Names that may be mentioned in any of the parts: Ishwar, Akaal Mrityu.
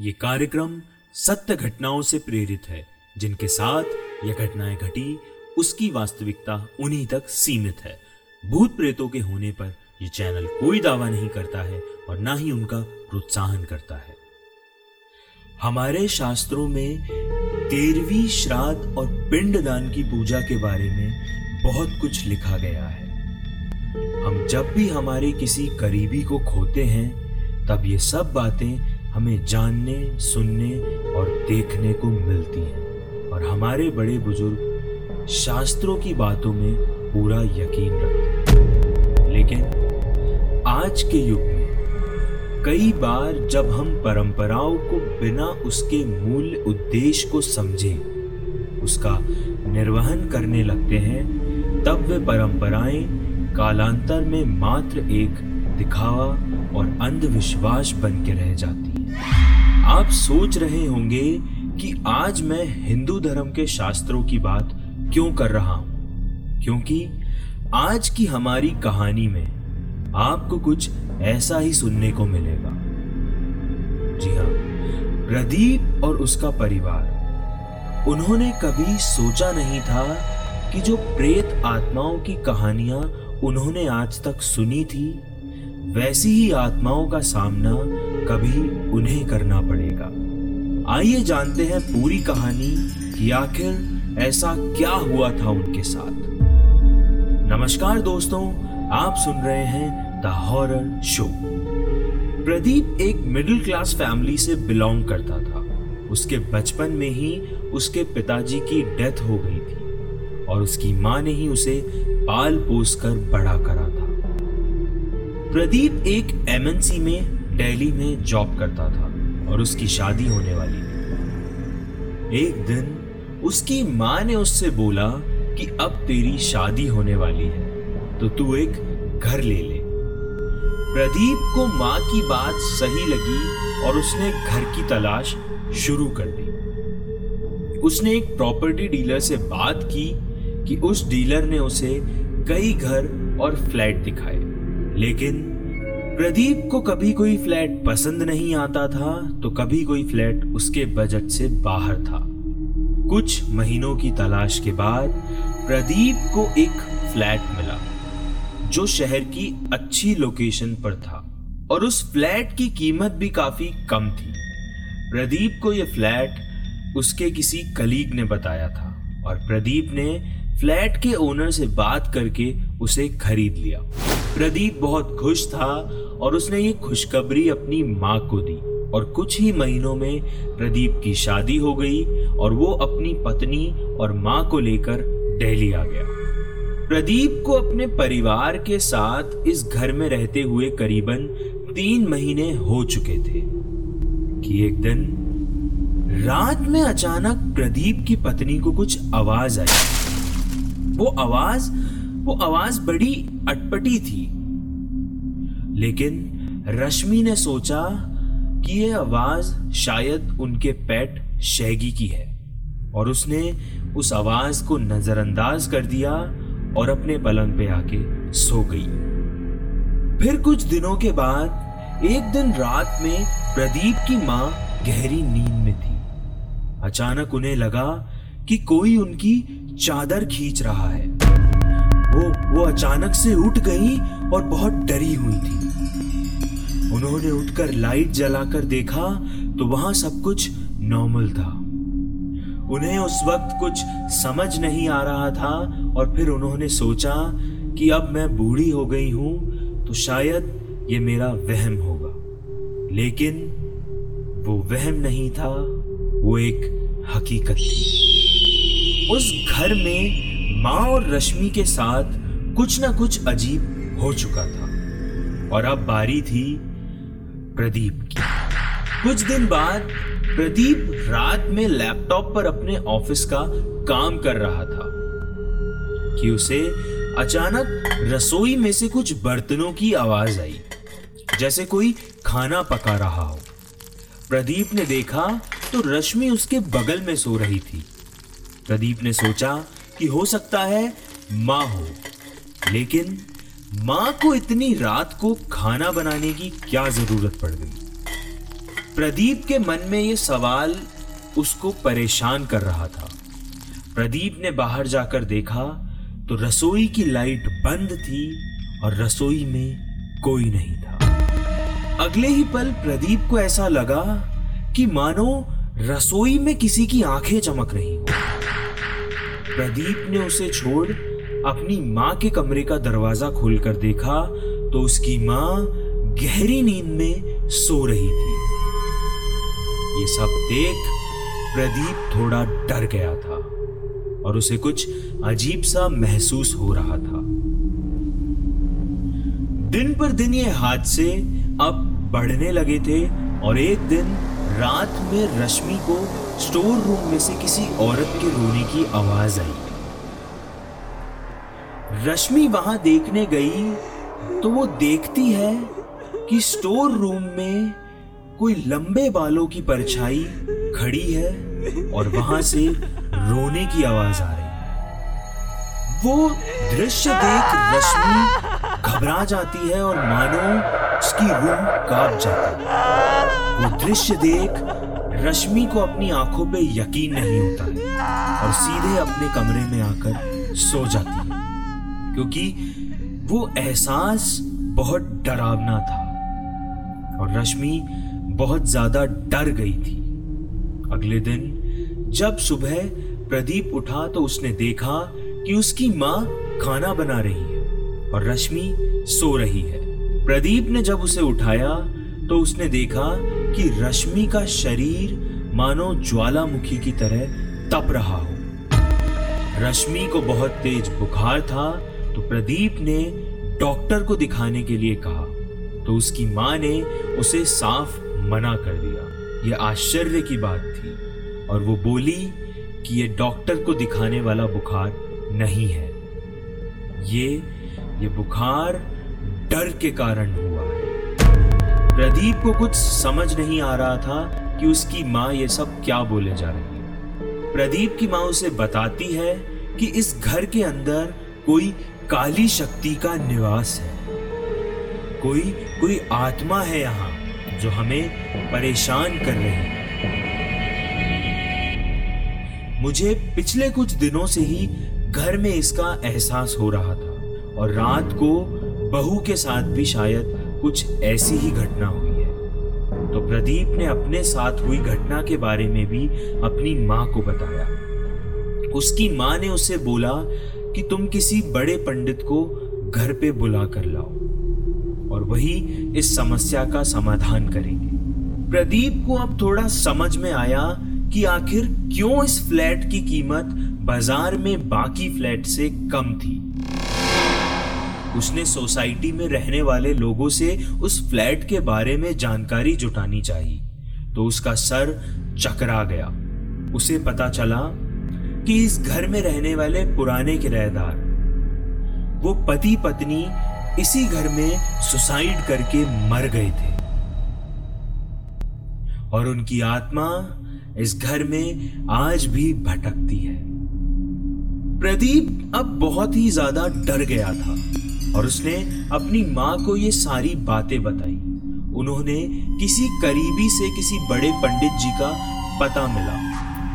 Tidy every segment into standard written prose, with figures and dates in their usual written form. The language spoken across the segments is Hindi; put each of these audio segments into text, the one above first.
ये कार्यक्रम सत्य घटनाओं से प्रेरित है, जिनके साथ यह घटनाएं घटी उसकी वास्तविकता उन्हीं तक सीमित है। भूत प्रेतों के होने पर यह चैनल कोई दावा नहीं करता है और ना ही उनका प्रोत्साहन करता है। हमारे शास्त्रों में 13वीं श्राद्ध और पिंडदान की पूजा के बारे में बहुत कुछ लिखा गया है। हम जब भी हमारे किसी करीबी को खोते हैं तब ये सब बातें हमें जानने, सुनने और देखने को मिलती हैं और हमारे बड़े बुजुर्ग शास्त्रों की बातों में पूरा यकीन रखते हैं। लेकिन आज के युग में कई बार जब हम परंपराओं को बिना उसके मूल उद्देश्य को समझे उसका निर्वहन करने लगते हैं, तब वे परंपराएं कालांतर में मात्र एक दिखावा और अंधविश्वास बन के रह जाती है। आप सोच रहे होंगे कि आज मैं हिंदू धर्म के शास्त्रों की बात क्यों कर रहा हूं, क्योंकि आज की हमारी कहानी में आपको कुछ ऐसा ही सुनने को मिलेगा। जी हाँ, प्रदीप और उसका परिवार, उन्होंने कभी सोचा नहीं था कि जो प्रेत आत्माओं की कहानियां उन्होंने आज तक सुनी थी, वैसी ही आत्माओं का सामना कभी उन्हें करना पड़ेगा। आइए जानते हैं पूरी कहानी कि आखिर ऐसा क्या हुआ था उनके साथ। नमस्कार दोस्तों, आप सुन रहे हैं द हॉरर शो। प्रदीप एक मिडिल क्लास फैमिली से बिलोंग करता था। उसके बचपन में ही उसके पिताजी की डेथ हो गई थी और उसकी माँ ने ही उसे पाल पोस कर बड़ा करा था। प्रदीप एक एमएनसी में दिल्ली में जॉब करता था और उसकी शादी होने वाली थी। एक दिन उसकी माँ ने उससे बोला कि अब तेरी शादी होने वाली है तो तू एक घर ले ले। प्रदीप को माँ की बात सही लगी और उसने घर की तलाश शुरू कर दी। उसने एक प्रॉपर्टी डीलर से बात की कि उस डीलर ने उसे कई घर और फ्लैट दिखाए, लेकिन प्रदीप को कभी कोई फ्लैट पसंद नहीं आता था तो कभी कोई फ्लैट उसके बजट से बाहर था। कुछ महीनों की तलाश के बाद प्रदीप को एक फ्लैट मिला जो शहर की अच्छी लोकेशन पर था और उस फ्लैट की कीमत भी काफी कम थी। प्रदीप को यह फ्लैट उसके किसी कलीग ने बताया था और प्रदीप ने फ्लैट के ओनर से बात करके उसे खरीद लिया। प्रदीप बहुत खुश था और उसने ये खुशखबरी अपनी माँ को दी और कुछ ही महीनों में प्रदीप की शादी हो गई और वो अपनी पत्नी और माँ को लेकर दिल्ली आ गया। प्रदीप को अपने परिवार के साथ इस घर में रहते हुए करीबन 3 महीने हो चुके थे कि एक दिन रात में अचानक प्रदीप की पत्नी को कुछ आवाज आई। वो आवाज बड़ी अटपटी थी, लेकिन रश्मि ने सोचा कि ये आवाज शायद उनके पेट शैगी की है और उसने उस आवाज को नजरअंदाज कर दिया और अपने पलंग पे आके सो गई। फिर कुछ दिनों के बाद एक दिन रात में प्रदीप की माँ गहरी नींद में थी। अचानक उन्हें लगा कि कोई उनकी चादर खींच रहा है। वो अचानक से उठ गई और बहुत डरी हुई थी। उन्होंने उठकर लाइट जलाकर देखा तो वहां सब कुछ नॉर्मल था। उन्हें उस वक्त कुछ समझ नहीं आ रहा था और फिर उन्होंने सोचा कि अब मैं बूढ़ी हो गई हूं तो शायद ये मेरा वहम होगा, लेकिन वो वहम नहीं था, वो एक हकीकत थी। उस घर में माँ और रश्मि के साथ कुछ ना कुछ अजीब हो चुका था और अब बारी थी प्रदीप की। कुछ दिन बाद प्रदीप रात में लैपटॉप पर अपने ऑफिस का काम कर रहा था कि उसे अचानक रसोई में से कुछ बर्तनों की आवाज आई, जैसे कोई खाना पका रहा हो। प्रदीप ने देखा तो रश्मि उसके बगल में सो रही थी। प्रदीप ने सोचा कि हो सकता है माँ हो, लेकिन माँ को इतनी रात को खाना बनाने की क्या जरूरत पड़ गई। प्रदीप के मन में ये सवाल उसको परेशान कर रहा था। प्रदीप ने बाहर जाकर देखा तो रसोई की लाइट बंद थी और रसोई में कोई नहीं था। अगले ही पल प्रदीप को ऐसा लगा कि मानो रसोई में किसी की आंखें चमक रही हो। प्रदीप ने उसे छोड़ अपनी माँ के कमरे का दरवाजा खोलकर देखा तो उसकी माँ गहरी नींद में सो रही थी। ये सब देख प्रदीप थोड़ा डर गया था और उसे कुछ अजीब सा महसूस हो रहा था। दिन पर दिन ये हादसे अब बढ़ने लगे थे और एक दिन रात में रश्मि को स्टोर रूम में से किसी औरत के रोने की आवाज आई। रश्मि वहां देखने गई तो वो देखती है कि स्टोर रूम में कोई लंबे बालों की परछाई खड़ी है और वहां से रोने की आवाज आ रही। वो दृश्य देख रश्मि घबरा जाती है और मानो उसकी रूह कांप जाती है। वो दृश्य देख रश्मि को अपनी आंखों पे यकीन नहीं होता और सीधे अपने कमरे में आकर सो जाती है, क्योंकि वो एहसास बहुत डरावना था और रश्मि बहुत ज्यादा डर गई थी। अगले दिन जब सुबह प्रदीप उठा तो उसने देखा कि उसकी माँ खाना बना रही है और रश्मि सो रही है। प्रदीप ने जब उसे उठाया तो उसने देखा कि रश्मि का शरीर मानो ज्वालामुखी की तरह तप रहा हो। रश्मि को बहुत तेज बुखार था तो प्रदीप ने डॉक्टर को दिखाने के लिए कहा तो उसकी माँ ने उसे साफ मना कर दिया। यह आश्चर्य की बात थी और वो बोली कि ये डॉक्टर को दिखाने वाला बुखार नहीं है, ये बुखार डर के कारण हुआ है। प्रदीप को कुछ समझ नहीं आ रहा था कि उसकी माँ ये सब क्या बोले जा रही है। प्रदीप की माँ उसे बताती है कि इस घर के अंदर कोई काली शक्ति का निवास है, कोई आत्मा है यहाँ जो हमें परेशान कर रही है। मुझे पिछले कुछ दिनों से ही घर में इसका एहसास हो रहा था और रात को बहू के साथ भी शायद कुछ ऐसी ही घटना हुई है। तो प्रदीप ने अपने साथ हुई घटना के बारे में भी अपनी माँ को बताया। उसकी माँ ने उसे बोला कि तुम किसी बड़े पंडित को घर पे बुला कर लाओ और वही इस समस्या का समाधान करेंगे। प्रदीप को अब थोड़ा समझ में आया कि आखिर क्यों इस फ्लैट की कीमत बाजार में बाकी फ्लैट से कम थी। उसने सोसाइटी में रहने वाले लोगों से उस फ्लैट के बारे में जानकारी जुटानी चाहिए। तो उसका सर चकरा गया। उसे पता चला कि इस घर में रहने वाले पुराने किराएदार, वो पति पत्नी इसी घर में सुसाइड करके मर गए थे और उनकी आत्मा इस घर में आज भी भटकती है। प्रदीप अब बहुत ही ज्यादा डर गया था और उसने अपनी माँ को ये सारी बातें बताई। उन्होंने किसी करीबी से किसी बड़े पंडित जी का पता मिला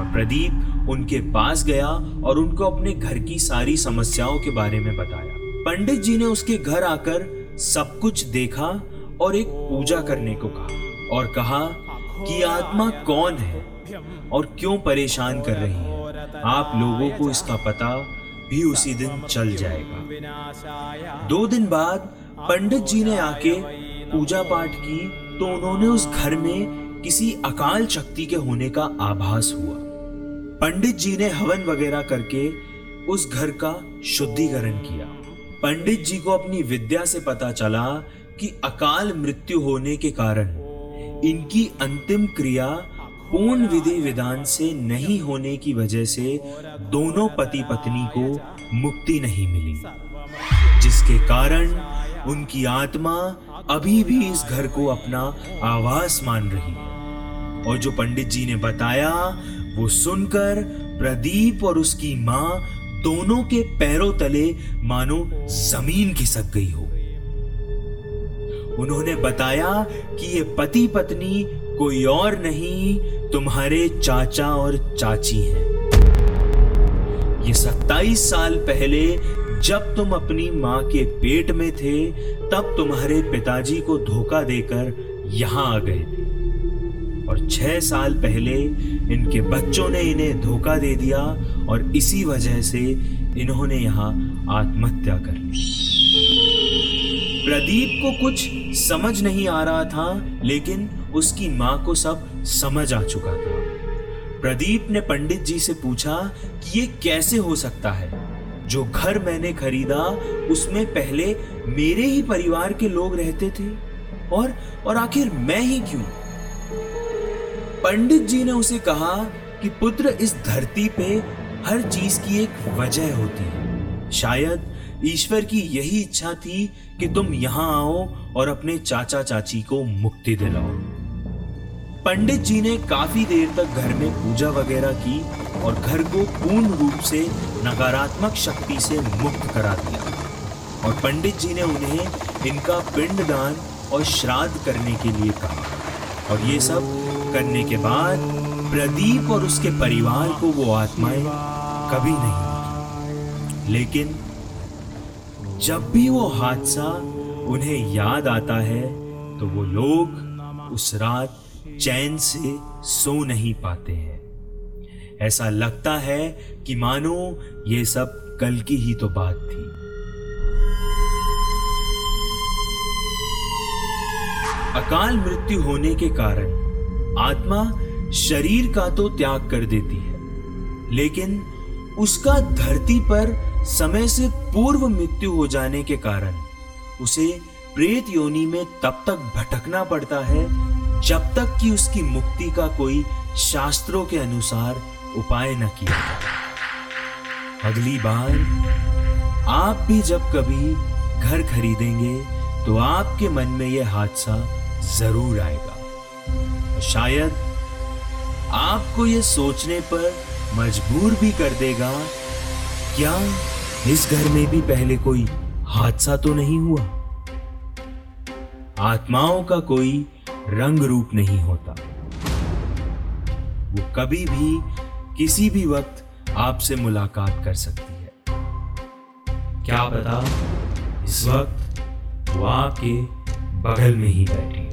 और प्रदीप उनके पास गया और उनको अपने घर की सारी समस्याओं के बारे में बताया। पंडित जी ने उसके घर आकर सब कुछ देखा और एक पूजा करने को कहा और कहा कि आत्मा कौन है और क्यों परेशान कर रही है, आप लोगों को इसका पता भी उसी दिन चल जाएगा। 2 दिन बाद पंडित जी ने आके पूजा पाठ की तो उन्होंने उस घर में किसी अकाल शक्ति के होने का आभास हुआ। पंडित जी ने हवन वगैरह करके उस घर का शुद्धिकरण किया। पंडित जी को अपनी विद्या से पता चला कि अकाल मृत्यु होने के कारण इनकी अंतिम क्रिया पूर्ण विधि विधान से नहीं होने की वजह से दोनों पति पत्नी को मुक्ति नहीं मिली, जिसके कारण उनकी आत्मा अभी भी इस घर को अपना आवास मान रही है। और जो पंडित जी ने बताया वो सुनकर प्रदीप और उसकी माँ दोनों के पैरों तले मानो जमीन खिसक गई हो। उन्होंने बताया कि ये पति पत्नी कोई और नहीं तुम्हारे चाचा और चाची हैं। ये 27 साल पहले जब तुम अपनी माँ के पेट में थे तब तुम्हारे पिताजी को धोखा देकर यहाँ आ गए थे और 6 साल पहले इनके बच्चों ने इन्हें धोखा दे दिया और इसी वजह से इन्होंने यहाँ आत्महत्या कर ली। प्रदीप को कुछ समझ नहीं आ रहा था लेकिन उसकी माँ को सब समझ आ चुका था। प्रदीप ने पंडित जी से पूछा कि ये कैसे हो सकता है, जो घर मैंने खरीदा उसमें पहले मेरे ही परिवार के लोग रहते थे और आखिर मैं ही क्यों? पंडित जी ने उसे कहा कि पुत्र, इस धरती पे हर चीज की एक वजह होती है। शायद ईश्वर की यही इच्छा थी कि तुम यहाँ आओ और अपने चाचा चाची को मुक्ति दिलाओ। पंडित जी ने काफी देर तक घर में पूजा वगैरह की और घर को पूर्ण रूप से नकारात्मक शक्ति से मुक्त करा दिया और पंडित जी ने उन्हें इनका पिंडदान और श्राद्ध करने के लिए कहा और ये सब करने के बाद प्रदीप और उसके परिवार को वो आत्माएं कभी नहीं। लेकिन जब भी वो हादसा उन्हें याद आता है तो वो लोग उस रात चैन से सो नहीं पाते हैं। ऐसा लगता है कि मानो ये सब कल की ही तो बात थी। अकाल मृत्यु होने के कारण आत्मा शरीर का तो त्याग कर देती है लेकिन उसका धरती पर समय से पूर्व मृत्यु हो जाने के कारण उसे प्रेत योनि में तब तक भटकना पड़ता है जब तक कि उसकी मुक्ति का कोई शास्त्रों के अनुसार उपाय न किया जाए। अगली बार आप भी जब कभी घर खरीदेंगे तो आपके मन में यह हादसा जरूर आएगा। शायद आपको यह सोचने पर मजबूर भी कर देगा, क्या इस घर में भी पहले कोई हादसा तो नहीं हुआ? आत्माओं का कोई रंग रूप नहीं होता, वो कभी भी किसी भी वक्त आपसे मुलाकात कर सकती है। क्या पता इस वक्त वो आपके बगल में ही बैठी।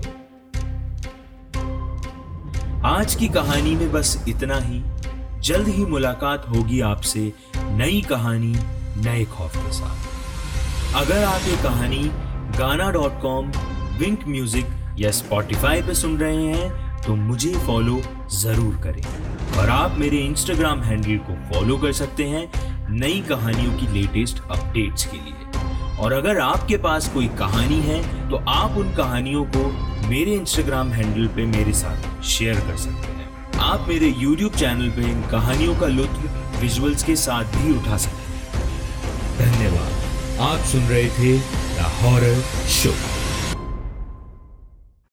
आज की कहानी में बस इतना ही। जल्द ही मुलाकात होगी आपसे नई कहानी नए खौफ के साथ। अगर आप ये कहानी गाना.com, विंक म्यूजिक या स्पॉटिफाई पे सुन रहे हैं तो मुझे फॉलो जरूर करें और आप मेरे इंस्टाग्राम हैंडल को फॉलो कर सकते हैं नई कहानियों की लेटेस्ट अपडेट्स के लिए। और अगर आपके पास कोई कहानी है तो आप उन कहानियों को मेरे इंस्टाग्राम हैंडल पे मेरे साथ शेयर कर सकते हैं। आप मेरे यूट्यूब चैनल पे इन कहानियों का लुत्फ विजुअल्स के साथ भी उठा सकते हैं। धन्यवाद। आप सुन रहे थे द हॉरर शो।